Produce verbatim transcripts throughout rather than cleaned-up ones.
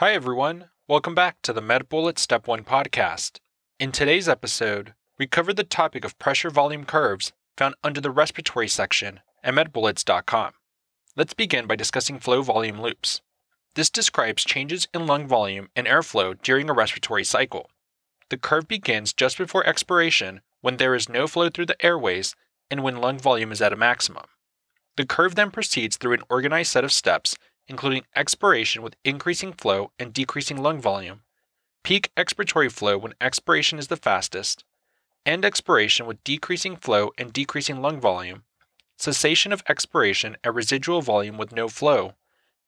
Hi everyone, welcome back to the MedBullets Step one podcast. In today's episode, we covered the topic of pressure volume curves found under the respiratory section at med bullets dot com. Let's begin by discussing flow volume loops. This describes changes in lung volume and airflow during a respiratory cycle. The curve begins just before expiration when there is no flow through the airways and when lung volume is at a maximum. The curve then proceeds through an organized set of steps including expiration with increasing flow and decreasing lung volume, peak expiratory flow when expiration is the fastest, end expiration with decreasing flow and decreasing lung volume, cessation of expiration at residual volume with no flow,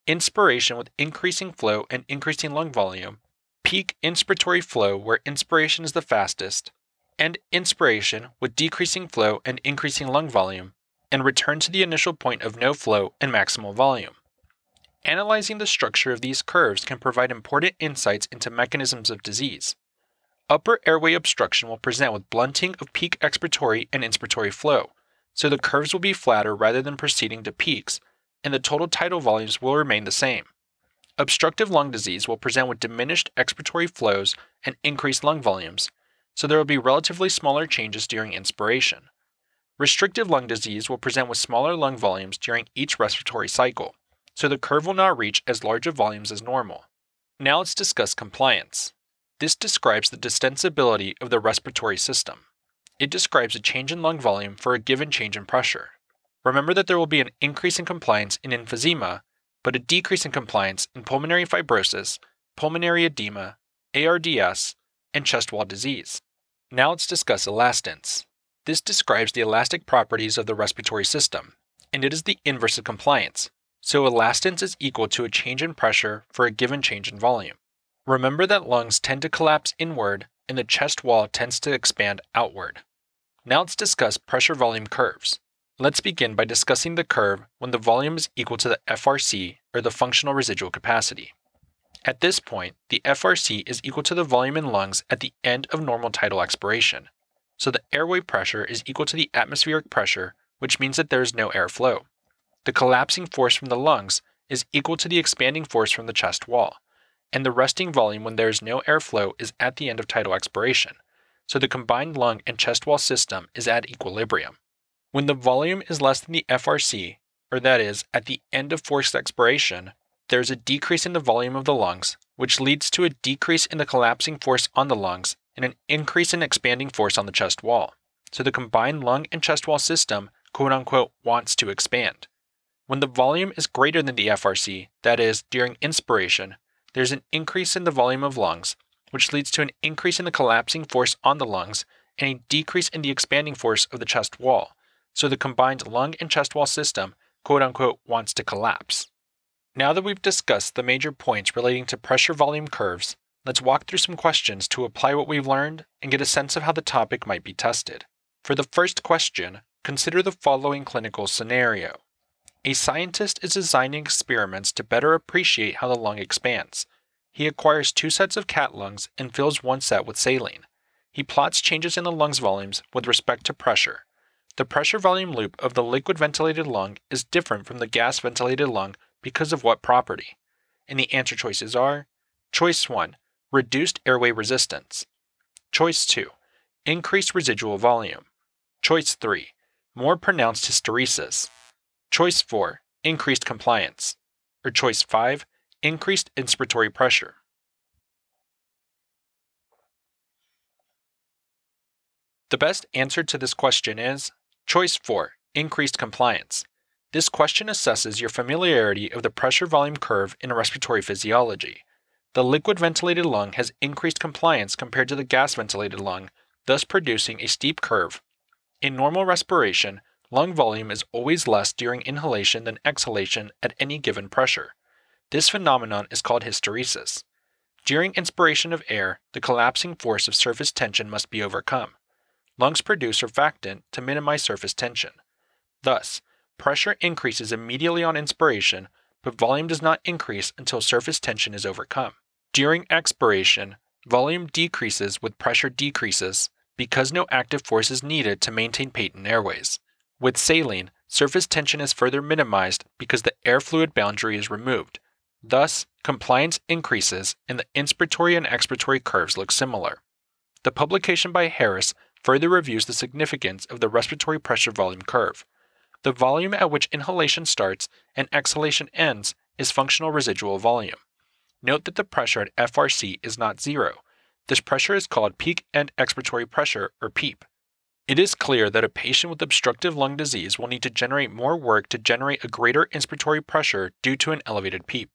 inspiration with increasing flow and increasing lung volume, peak inspiratory flow where inspiration is the fastest, end inspiration with decreasing flow and increasing lung volume, and return to the initial point of no flow and maximal volume. Analyzing the structure of these curves can provide important insights into mechanisms of disease. Upper airway obstruction will present with blunting of peak expiratory and inspiratory flow, so the curves will be flatter rather than proceeding to peaks, and the total tidal volumes will remain the same. Obstructive lung disease will present with diminished expiratory flows and increased lung volumes, so there will be relatively smaller changes during inspiration. Restrictive lung disease will present with smaller lung volumes during each respiratory cycle, so the curve will not reach as large of volumes as normal. Now let's discuss compliance. This describes the distensibility of the respiratory system. It describes a change in lung volume for a given change in pressure. Remember that there will be an increase in compliance in emphysema, but a decrease in compliance in pulmonary fibrosis, pulmonary edema, A R D S, and chest wall disease. Now let's discuss elastance. This describes the elastic properties of the respiratory system, and it is the inverse of compliance. So elastance is equal to a change in pressure for a given change in volume. Remember that lungs tend to collapse inward and the chest wall tends to expand outward. Now let's discuss pressure volume curves. Let's begin by discussing the curve when the volume is equal to the F R C, or the functional residual capacity. At this point, the F R C is equal to the volume in lungs at the end of normal tidal expiration. So the airway pressure is equal to the atmospheric pressure, which means that there is no airflow. The collapsing force from the lungs is equal to the expanding force from the chest wall, and the resting volume when there is no airflow is at the end of tidal expiration, so the combined lung and chest wall system is at equilibrium. When the volume is less than the F R C, or that is, at the end of forced expiration, there is a decrease in the volume of the lungs, which leads to a decrease in the collapsing force on the lungs and an increase in expanding force on the chest wall, so the combined lung and chest wall system, quote-unquote, wants to expand. When the volume is greater than the F R C, that is, during inspiration, there's an increase in the volume of lungs, which leads to an increase in the collapsing force on the lungs and a decrease in the expanding force of the chest wall, so the combined lung and chest wall system, quote-unquote, wants to collapse. Now that we've discussed the major points relating to pressure volume curves, let's walk through some questions to apply what we've learned and get a sense of how the topic might be tested. For the first question, consider the following clinical scenario. A scientist is designing experiments to better appreciate how the lung expands. He acquires two sets of cat lungs and fills one set with saline. He plots changes in the lung's volumes with respect to pressure. The pressure volume loop of the liquid ventilated lung is different from the gas ventilated lung because of what property? And the answer choices are: Choice one, reduced airway resistance. Choice two, increased residual volume. Choice three, more pronounced hysteresis. Choice four, increased compliance, or choice five, increased inspiratory pressure. The best answer to this question is choice four, increased compliance. This question assesses your familiarity of the pressure volume curve in respiratory physiology. The liquid ventilated lung has increased compliance compared to the gas ventilated lung, thus producing a steep curve. In normal respiration, lung volume is always less during inhalation than exhalation at any given pressure. This phenomenon is called hysteresis. During inspiration of air, the collapsing force of surface tension must be overcome. Lungs produce surfactant to minimize surface tension. Thus, pressure increases immediately on inspiration, but volume does not increase until surface tension is overcome. During expiration, volume decreases with pressure decreases because no active force is needed to maintain patent airways. With saline, surface tension is further minimized because the air-fluid boundary is removed. Thus, compliance increases and the inspiratory and expiratory curves look similar. The publication by Harris further reviews the significance of the respiratory pressure volume curve. The volume at which inhalation starts and exhalation ends is functional residual volume. Note that the pressure at F R C is not zero. This pressure is called peak end expiratory pressure, or PEEP. It is clear that a patient with obstructive lung disease will need to generate more work to generate a greater inspiratory pressure due to an elevated PEEP.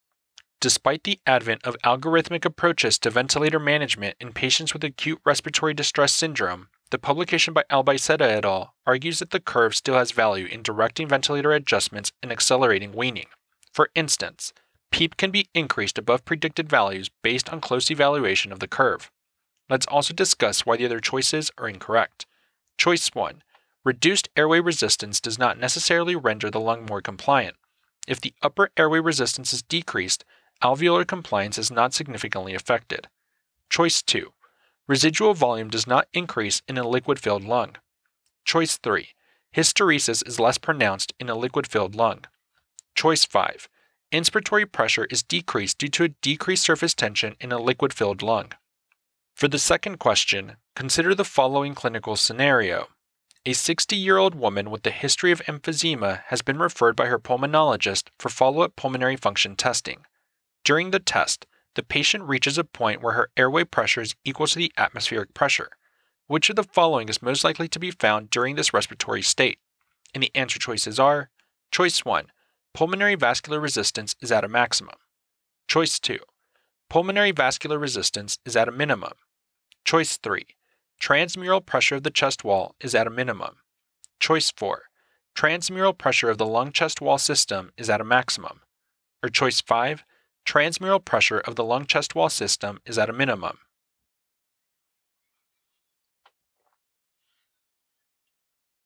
Despite the advent of algorithmic approaches to ventilator management in patients with acute respiratory distress syndrome, the publication by Albiceta et al. Argues that the curve still has value in directing ventilator adjustments and accelerating weaning. For instance, PEEP can be increased above predicted values based on close evaluation of the curve. Let's also discuss why the other choices are incorrect. Choice one. Reduced airway resistance does not necessarily render the lung more compliant. If the upper airway resistance is decreased, alveolar compliance is not significantly affected. Choice two. Residual volume does not increase in a liquid-filled lung. Choice three. Hysteresis is less pronounced in a liquid-filled lung. Choice five. Inspiratory pressure is decreased due to a decreased surface tension in a liquid-filled lung. For the second question, consider the following clinical scenario. A sixty-year-old woman with a history of emphysema has been referred by her pulmonologist for follow-up pulmonary function testing. During the test, the patient reaches a point where her airway pressure is equal to the atmospheric pressure. Which of the following is most likely to be found during this respiratory state? And the answer choices are: Choice one. Pulmonary vascular resistance is at a maximum. Choice two. Pulmonary vascular resistance is at a minimum. Choice three. Transmural pressure of the chest wall is at a minimum. Choice four. Transmural pressure of the lung chest wall system is at a maximum. Or choice five. Transmural pressure of the lung chest wall system is at a minimum.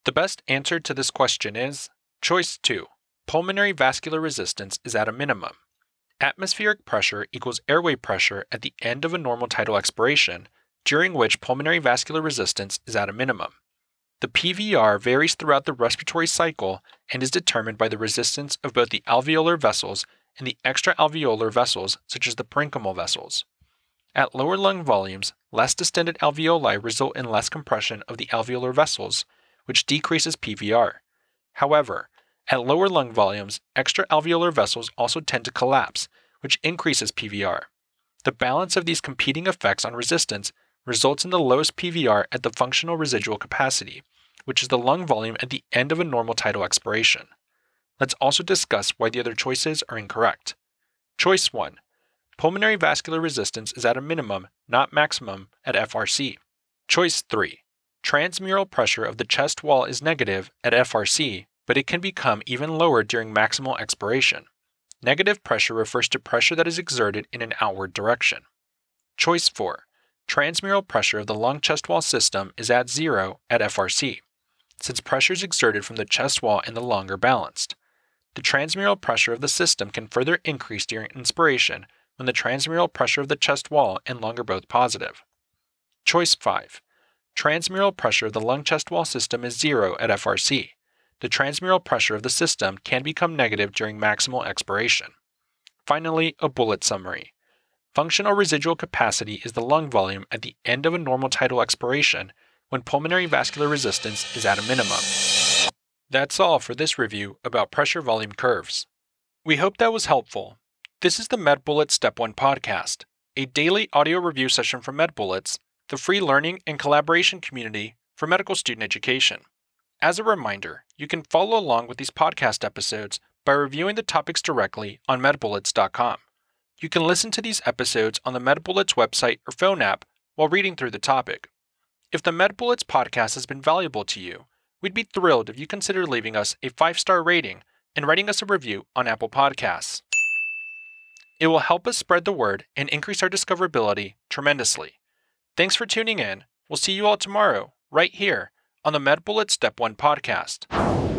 The best answer to this question is choice two. Pulmonary vascular resistance is at a minimum. Atmospheric pressure equals airway pressure at the end of a normal tidal expiration, during which pulmonary vascular resistance is at a minimum. The P V R varies throughout the respiratory cycle and is determined by the resistance of both the alveolar vessels and the extraalveolar vessels, such as the parenchymal vessels. At lower lung volumes, less distended alveoli result in less compression of the alveolar vessels, which decreases P V R. However, at lower lung volumes, extraalveolar vessels also tend to collapse, which increases P V R. The balance of these competing effects on resistance results in the lowest P V R at the functional residual capacity, which is the lung volume at the end of a normal tidal expiration. Let's also discuss why the other choices are incorrect. Choice one. Pulmonary vascular resistance is at a minimum, not maximum, at F R C. Choice three. Transmural pressure of the chest wall is negative at F R C, but it can become even lower during maximal expiration. Negative pressure refers to pressure that is exerted in an outward direction. Choice four. Transmural pressure of the lung chest wall system is at zero at F R C, since pressures exerted from the chest wall and the lung are balanced. The transmural pressure of the system can further increase during inspiration when the transmural pressure of the chest wall and lung are both positive. Choice five. Transmural pressure of the lung chest wall system is zero at F R C. The transmural pressure of the system can become negative during maximal expiration. Finally, a bullet summary. Functional residual capacity is the lung volume at the end of a normal tidal expiration when pulmonary vascular resistance is at a minimum. That's all for this review about pressure volume curves. We hope that was helpful. This is the MedBullets Step one podcast, a daily audio review session from MedBullets, the free learning and collaboration community for medical student education. As a reminder, you can follow along with these podcast episodes by reviewing the topics directly on medbullets dot com. You can listen to these episodes on the MedBullets website or phone app while reading through the topic. If the MedBullets podcast has been valuable to you, we'd be thrilled if you consider leaving us a five-star rating and writing us a review on Apple Podcasts. It will help us spread the word and increase our discoverability tremendously. Thanks for tuning in. We'll see you all tomorrow, right here, on the MedBullets Step one podcast.